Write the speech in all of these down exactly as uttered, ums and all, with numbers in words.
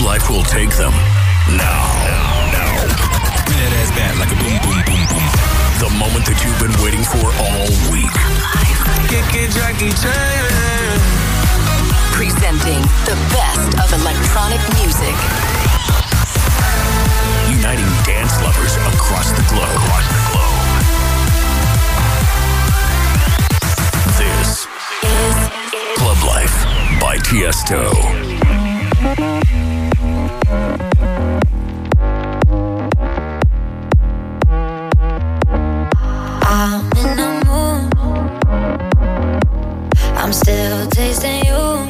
Life will take them. Now, now. Spin that ass back like a boom, boom, boom, boom. The moment that you've been waiting for all week. Kick it, Jackie Chan. Presenting the best of electronic music. Uniting dance lovers across the globe. Across the globe. This is Club Life by Tiësto. I'm in the mood, I'm still tasting you.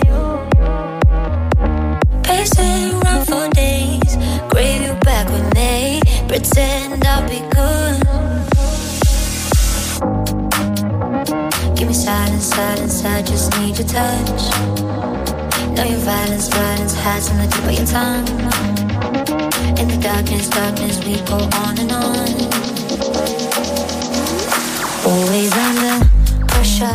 Pacing around for days, crave you back with me. Pretend I'll be good. Give me silence, silence, I just need your touch. Know your violence, violence hides in the tip of your tongue. In the darkness, darkness, we go on and on. Always under pressure.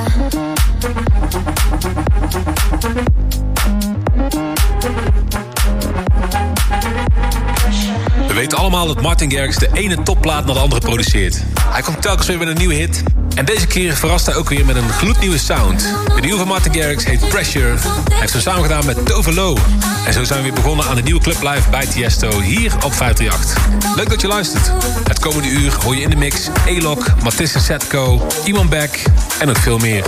We weten allemaal dat Martin Garrix de ene topplaat naar de andere produceert. Hij komt telkens weer met een nieuwe hit. En deze keer verrast hij ook weer met een gloednieuwe sound. De nieuwe van Martin Garrix heet Pressure. Hij heeft hem samen gedaan met Tove Lo. En zo zijn we weer begonnen aan de nieuwe Club Live bij Tiësto hier op vijf drie acht. Leuk dat je luistert. Het komende uur hoor je in de mix Alok, Matisse Zetko, Iman Beck en nog veel meer.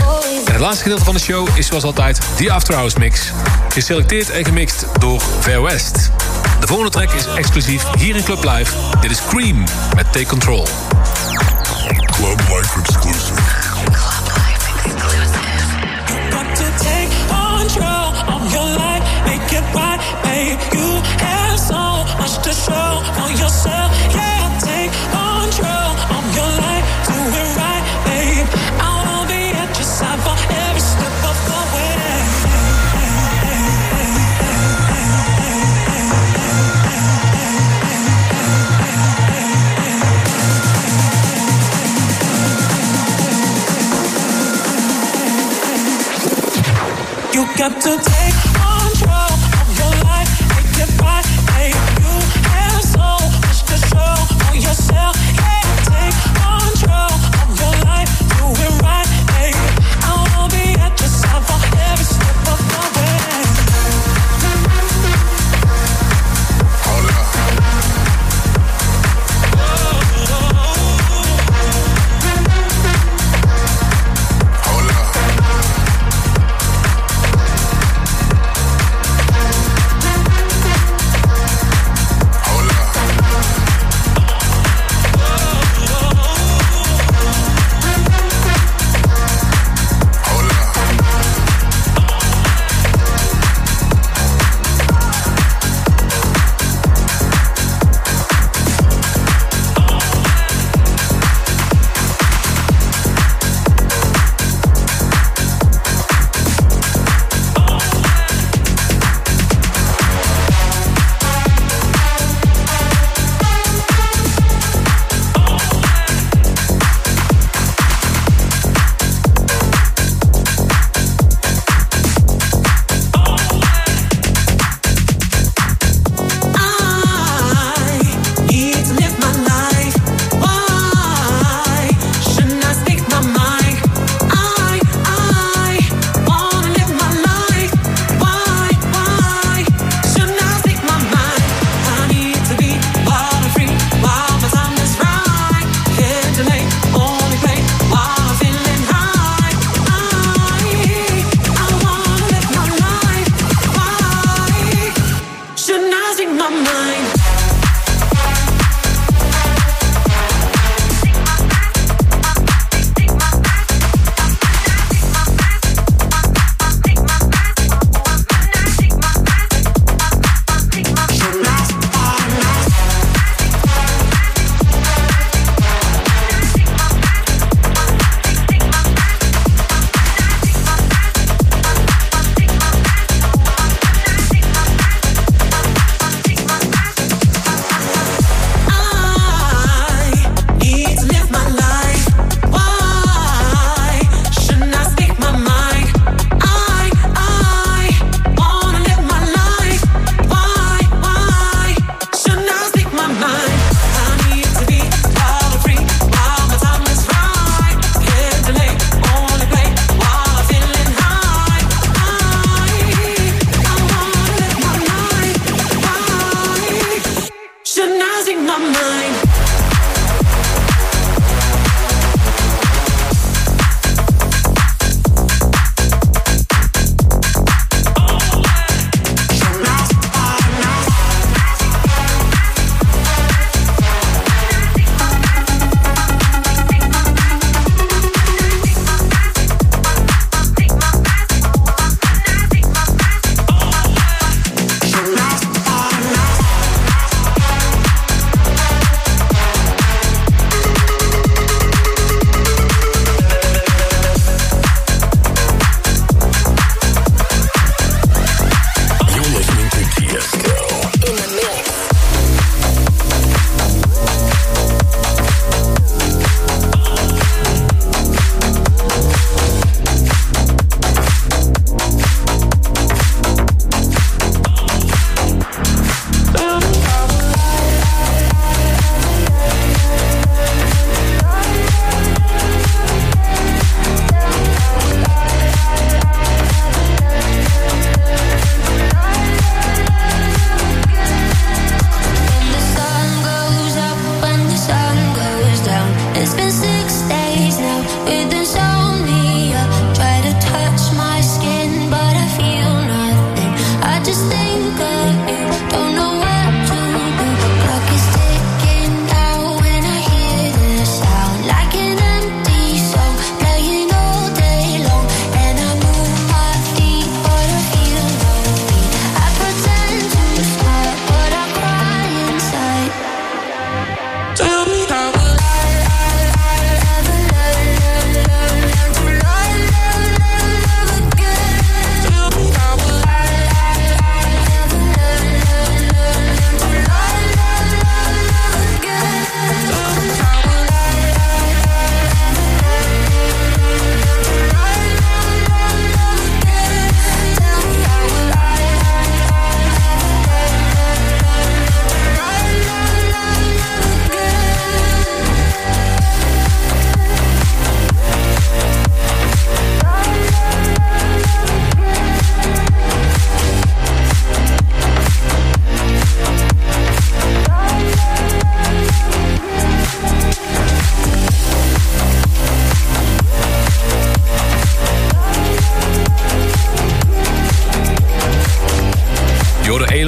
En het laatste gedeelte van de show is zoals altijd de After Hours Mix. Geselecteerd en gemixt door Fair West. De volgende track is exclusief hier in Club Live. Dit is Cream met Take Control. Club Life exclusive. Club Life exclusive. You got to take control of your life, make it right, babe. You have so much to show for yourself. Yeah, take control of your life, do it right, babe. I wanna be at your side for every step of the way. You got to take control of your life, make it right, babe. You have so much to show for yourself. Yeah, take control of your life, do it right, babe. I wanna be at your side for every step of the way. Hold up.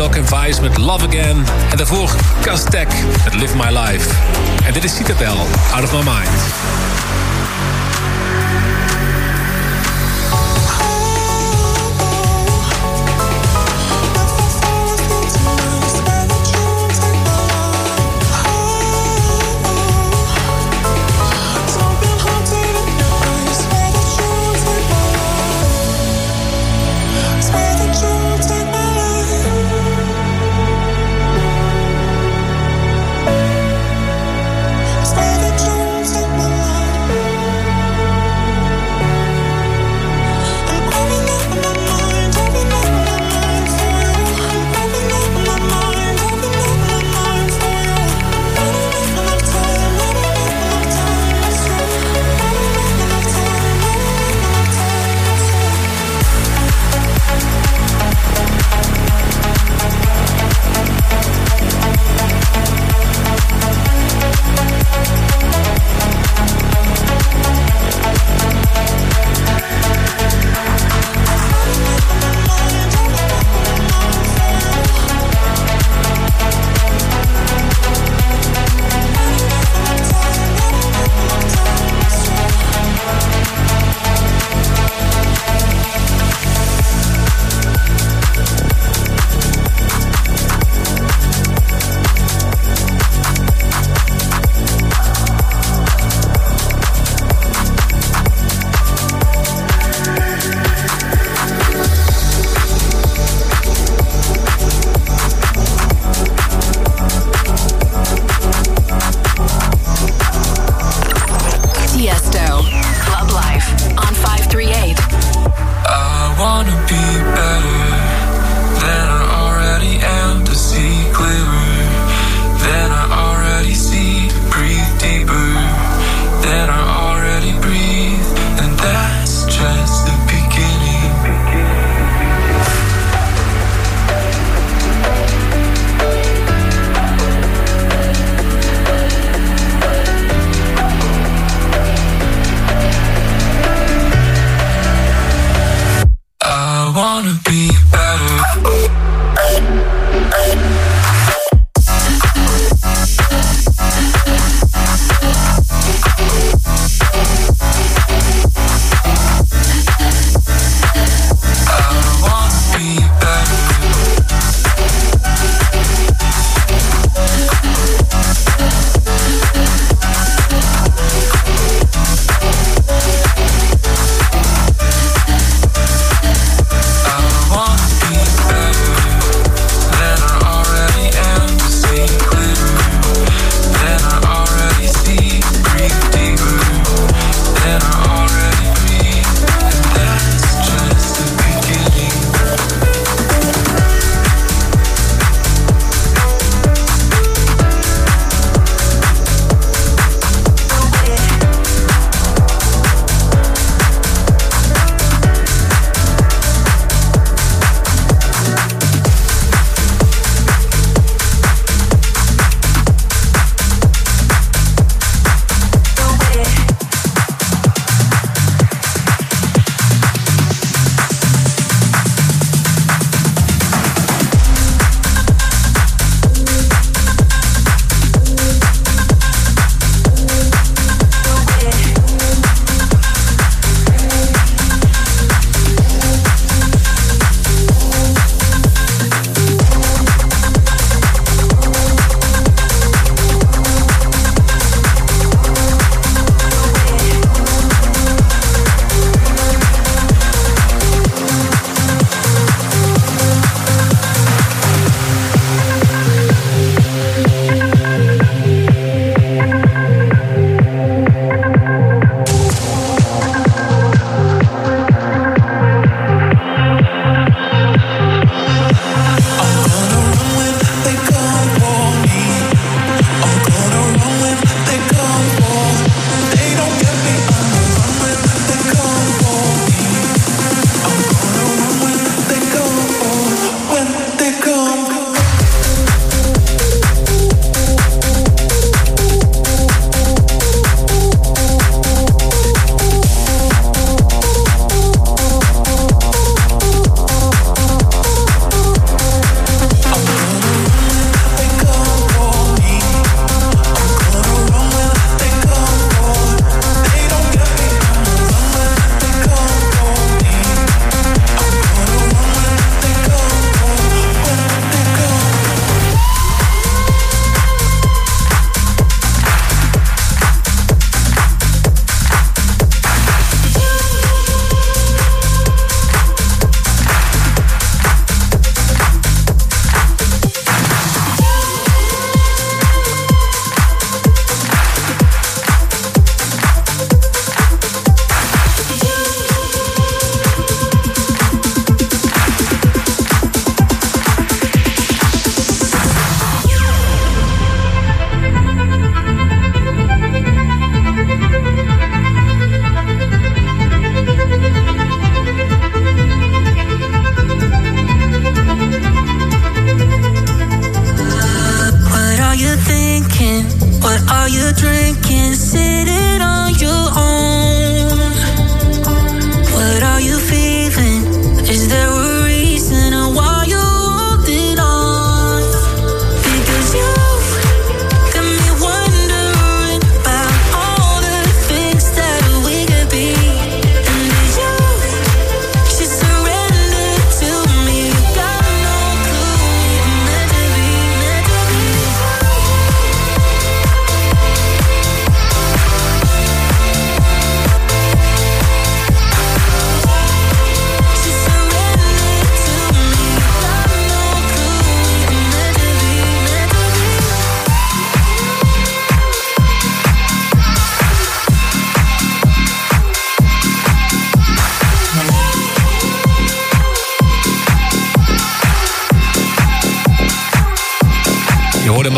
Alok en Vice met Love Again. En daarvoor Cazztek met Live My Life. En dit is Citadelle, Out of My Mind. I wanna be better.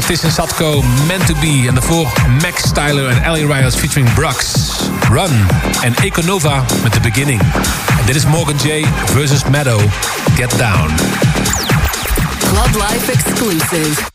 dat is in Zetko, Meant to Be. En daarvoor Max Styler en L A Riots featuring Brux, Run en Ekonovah met The Beginning. En dit is Morgan J versus MADDOW, Get Down. Club Life Exclusive.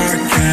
I can't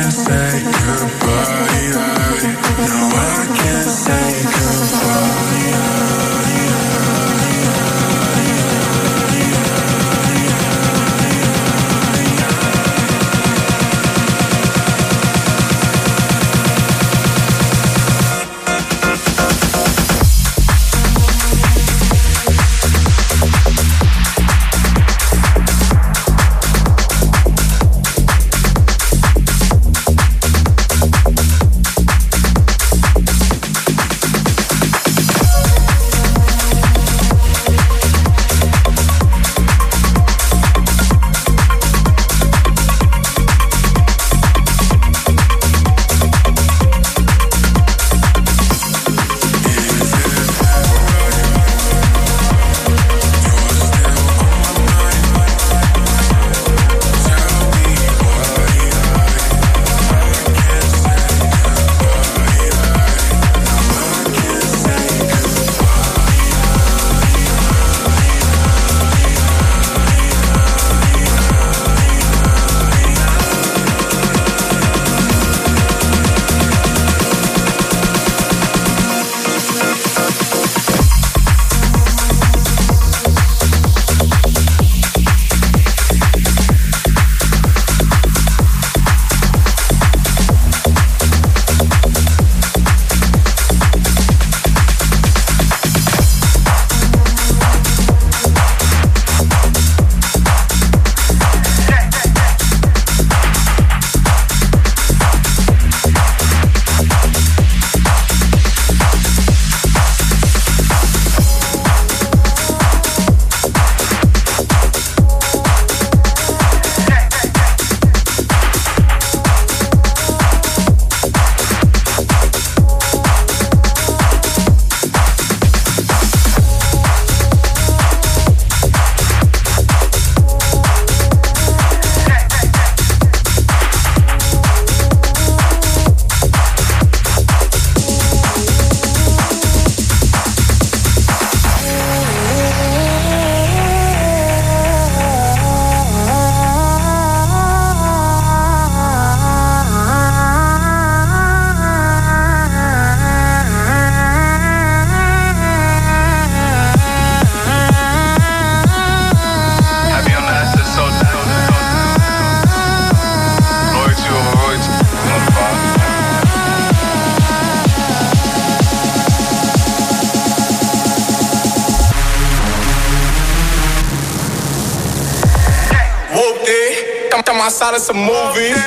I'm on my side of some movies.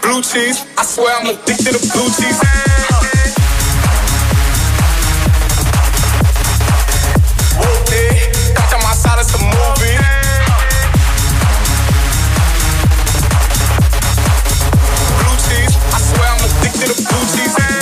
Blue cheese, I swear I'm addicted to blue cheese. I'm on my side of some movies. Blue cheese, I swear I'm addicted to blue cheese.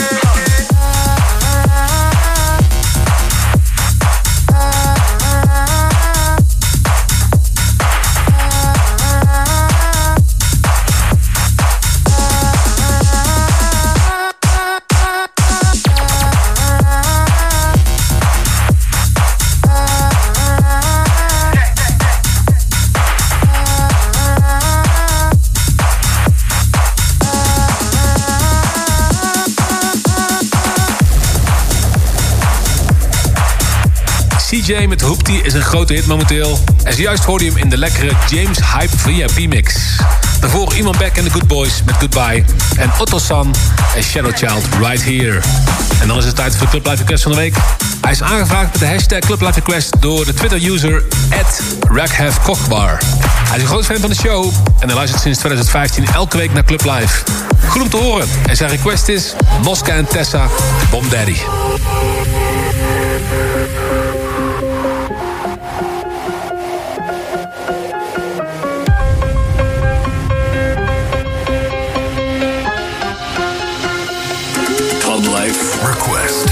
D J met Whoopty is een grote hit momenteel. En zojuist hoorde je hem in de lekkere James Hype V I P mix. Daarvoor Iman Beck en de Good Boys met Goodbye. En Otosan en Shadow Child Right Here. En dan is het tijd voor Club Live Request van de week. Hij is aangevraagd met de hashtag Club Live Request door de Twitter-user at Raghav Kokbar. Hij is een groot fan van de show en hij luistert sinds twintig vijftien elke week naar Club Live. Goed om te horen. En zijn request is Moska en Tessa, Bomb Daddy. Request.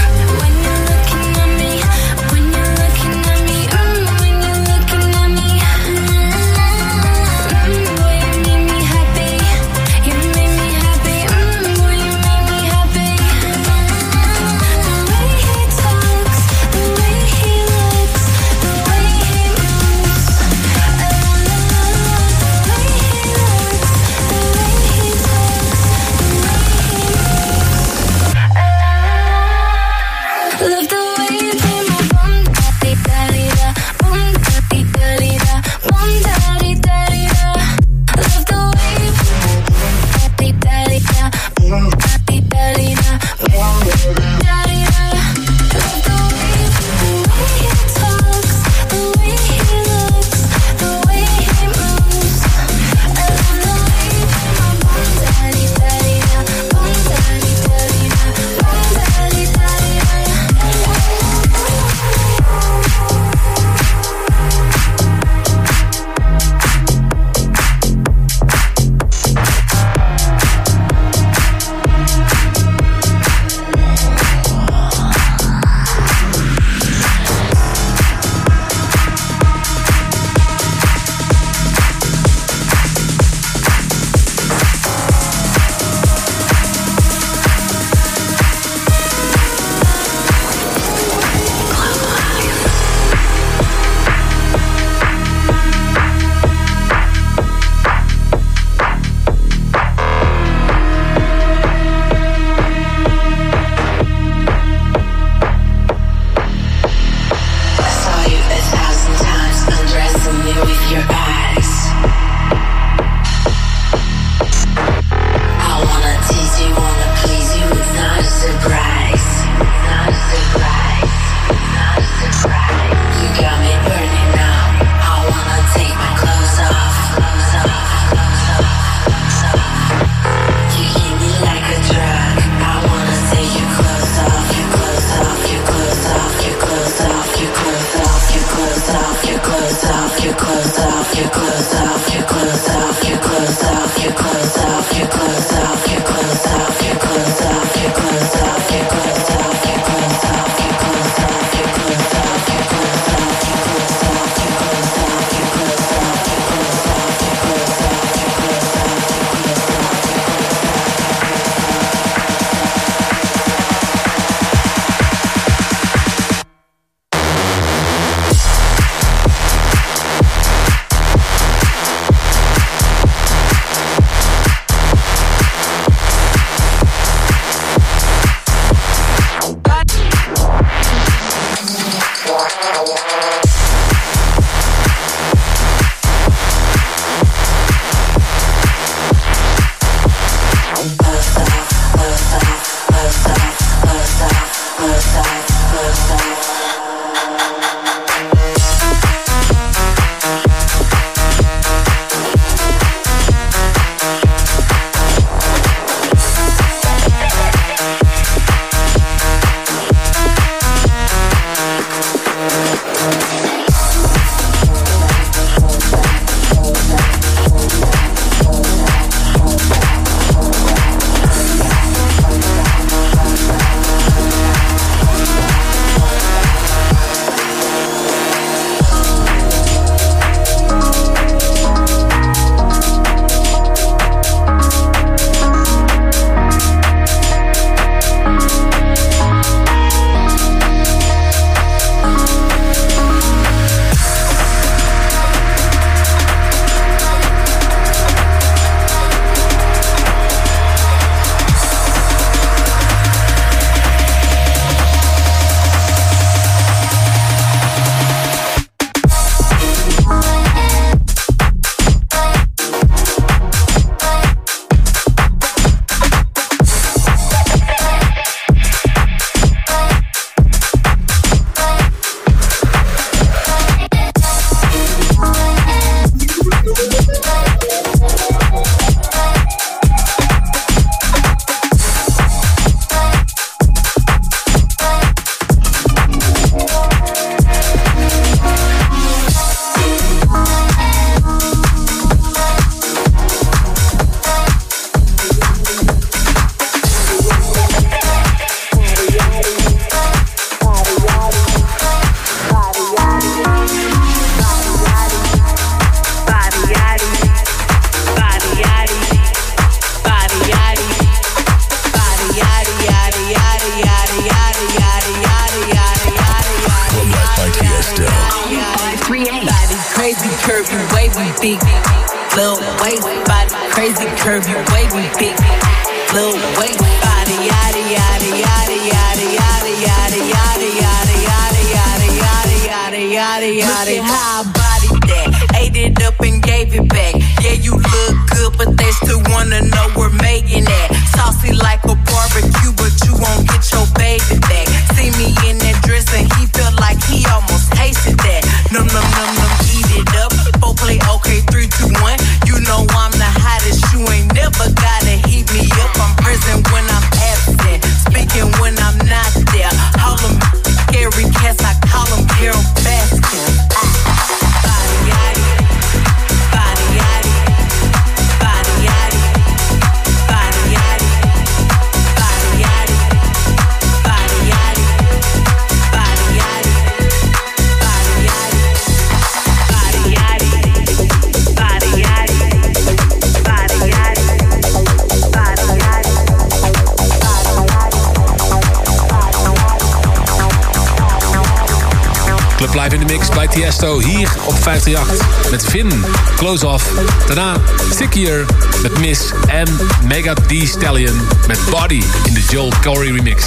big, little waist body, crazy curvy, wavy big, little waist body, yada yada yada yada yada yada yada yada yada yada yada yada yada. Look at how I bodied that, ate it up and gave it back. Yeah, you look good, but they still wanna know where Megan at. Saucy like a barbecue, but you won't get your baby back. See me in that dress and he felt like he almost tasted that. Num num num num, eat it up. Four play, okay, three, two, one. You know I'm the hottest, you ain't never gotta heat me up. I'm present when I'm absent, speaking when I'm not there. All them scary cats, I call them Carol Baskin. Body yaddy, body yaddy. Club Live in de Mix bij Tiësto hier op vijfhonderdachttien met VINNE, Close Off. Daarna Thykier met Miss en Megan Thee Stallion met Body in de Joel Corry remix.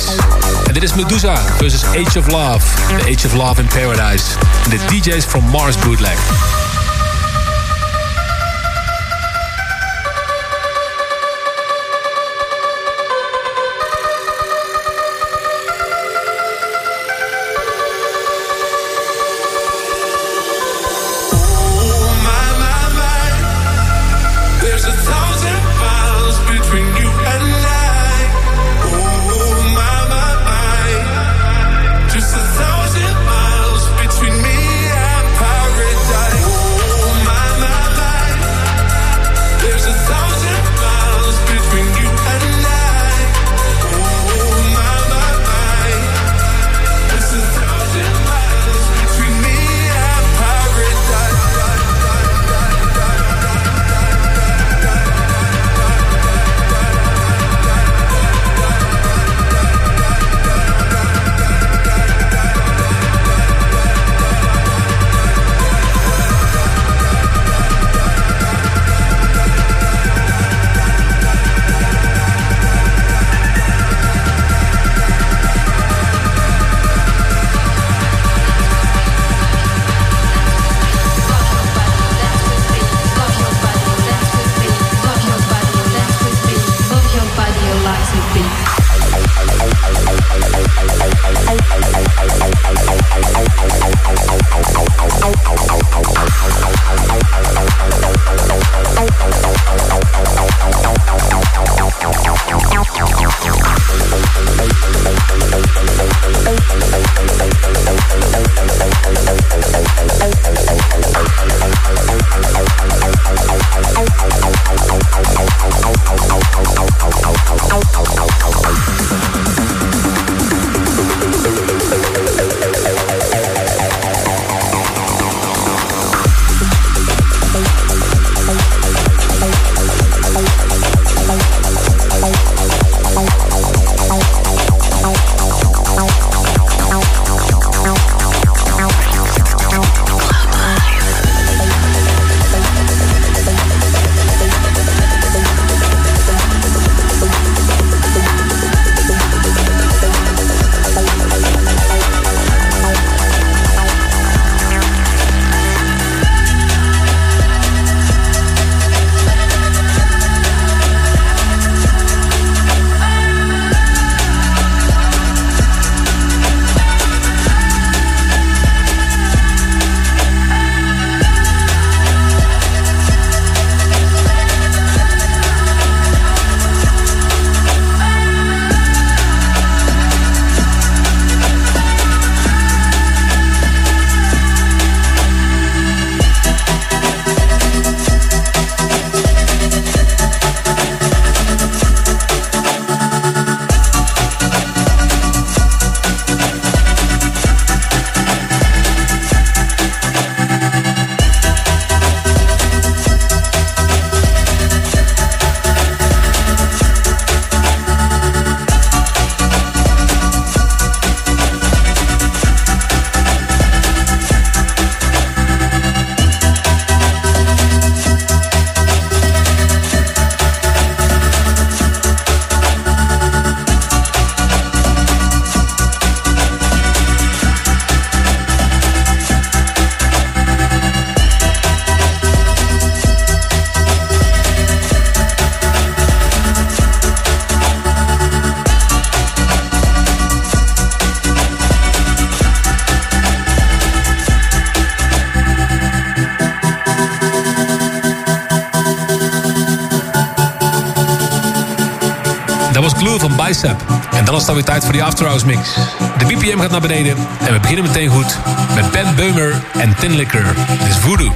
En dit is MEDUZA versus Age of Love, de Age of Love in Paradise. En de D J's from Mars Bootleg. Thousand miles between me and paradise. Blue van Bicep. En dan is het alweer tijd voor die After Hours mix. De B P M gaat naar beneden en we beginnen meteen goed met Ben Beumer en Tin Licker. Dit is Voodoo.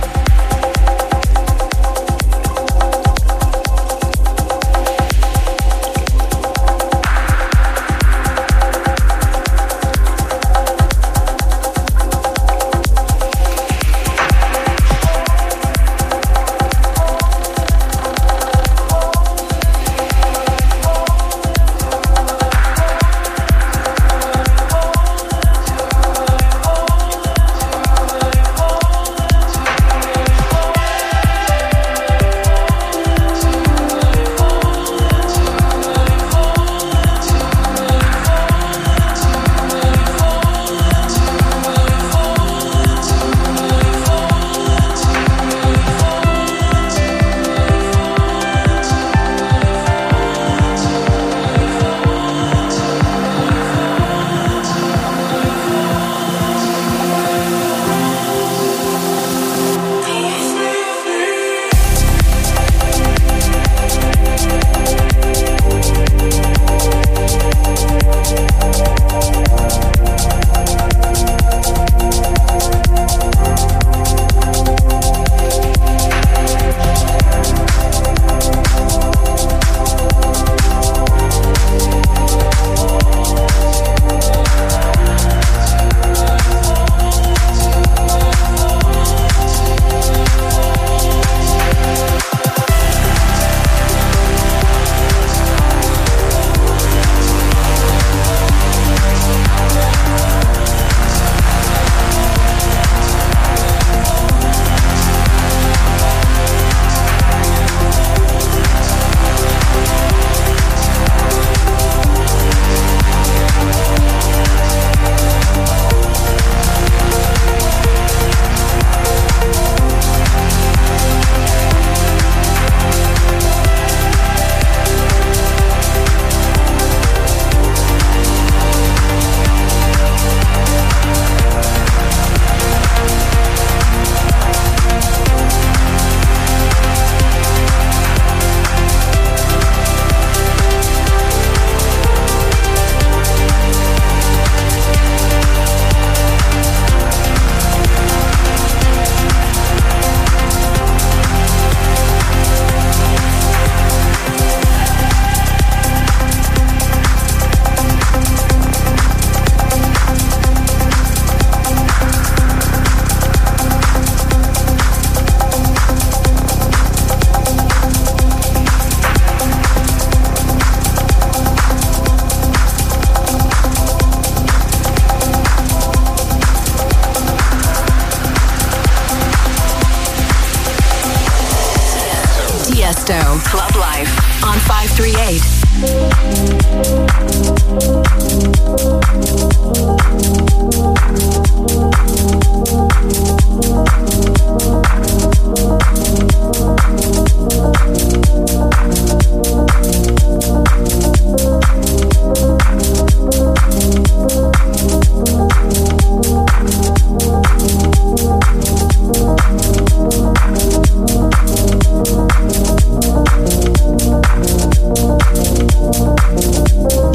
We'll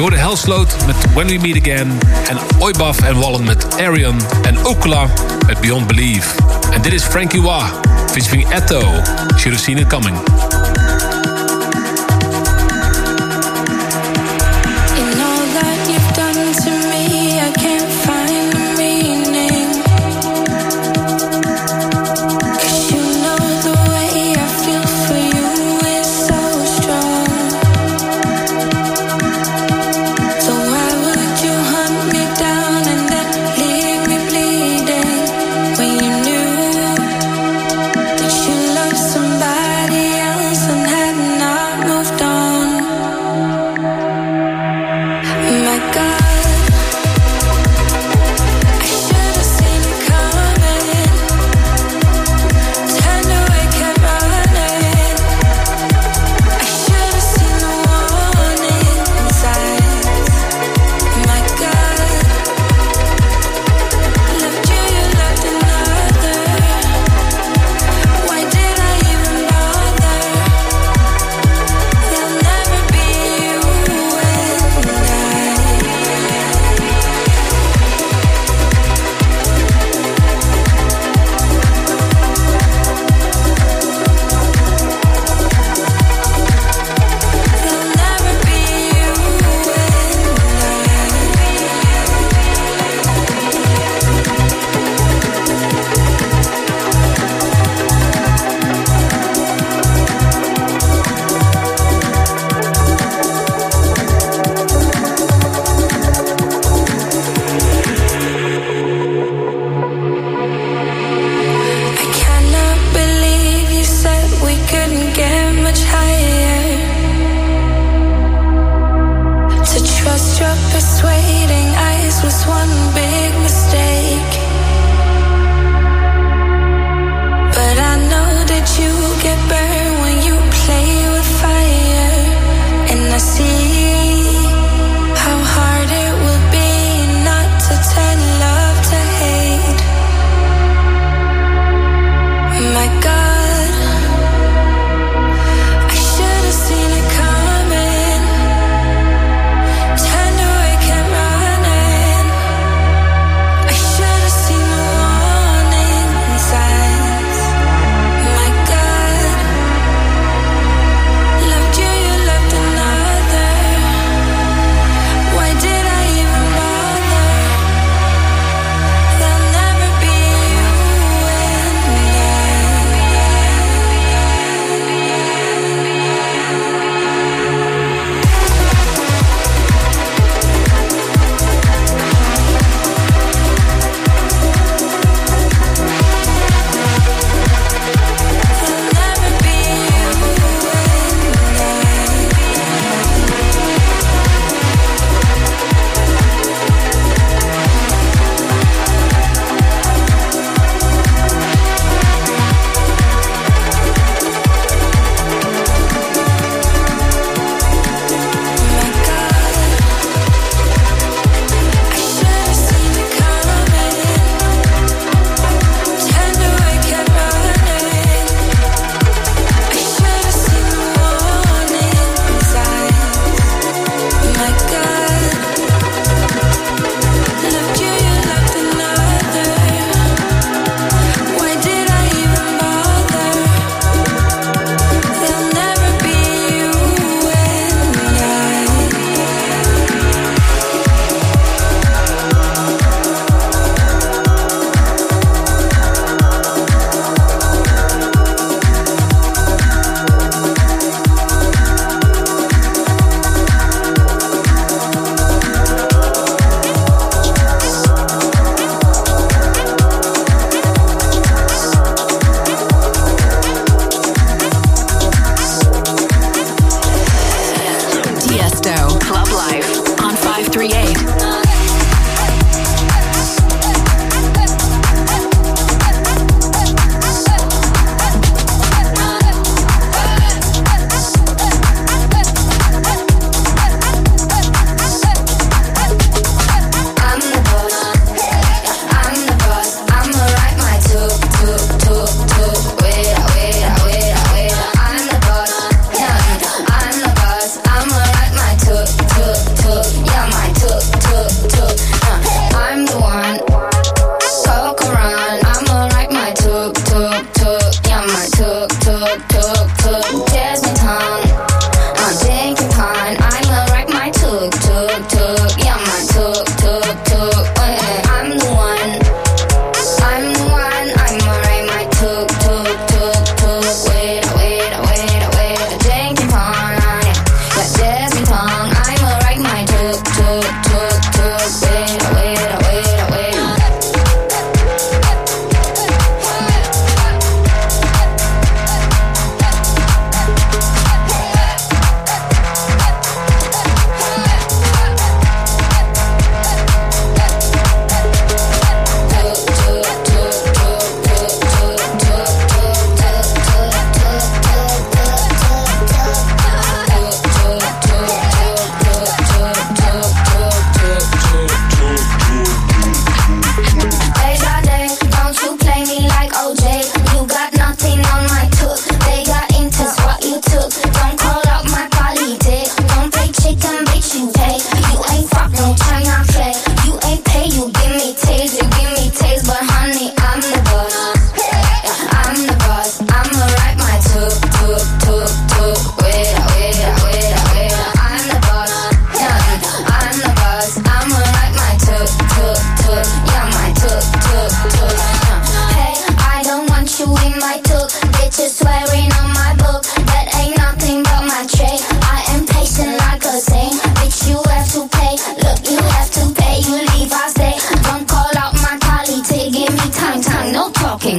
Je hoorde Helsloot met When We Meet Again. En Oibaf en Wallen met Arian. En Okla met Beyond Belief. En dit is Frankie Wah featuring Eto. Should have seen it coming. Somebody else.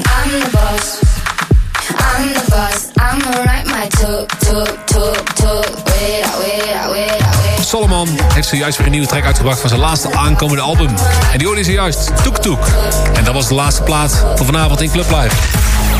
and I'm the boss. I'm the boss. I'ma write my talk, talk, talk, talk. Wait, wait, wait, wait. Solomon heeft zojuist weer een nieuwe track uitgebracht van zijn laatste aankomende album. En die hoorde je zojuist, Toek Toek. En dat was de laatste plaat voor vanavond in Club Live.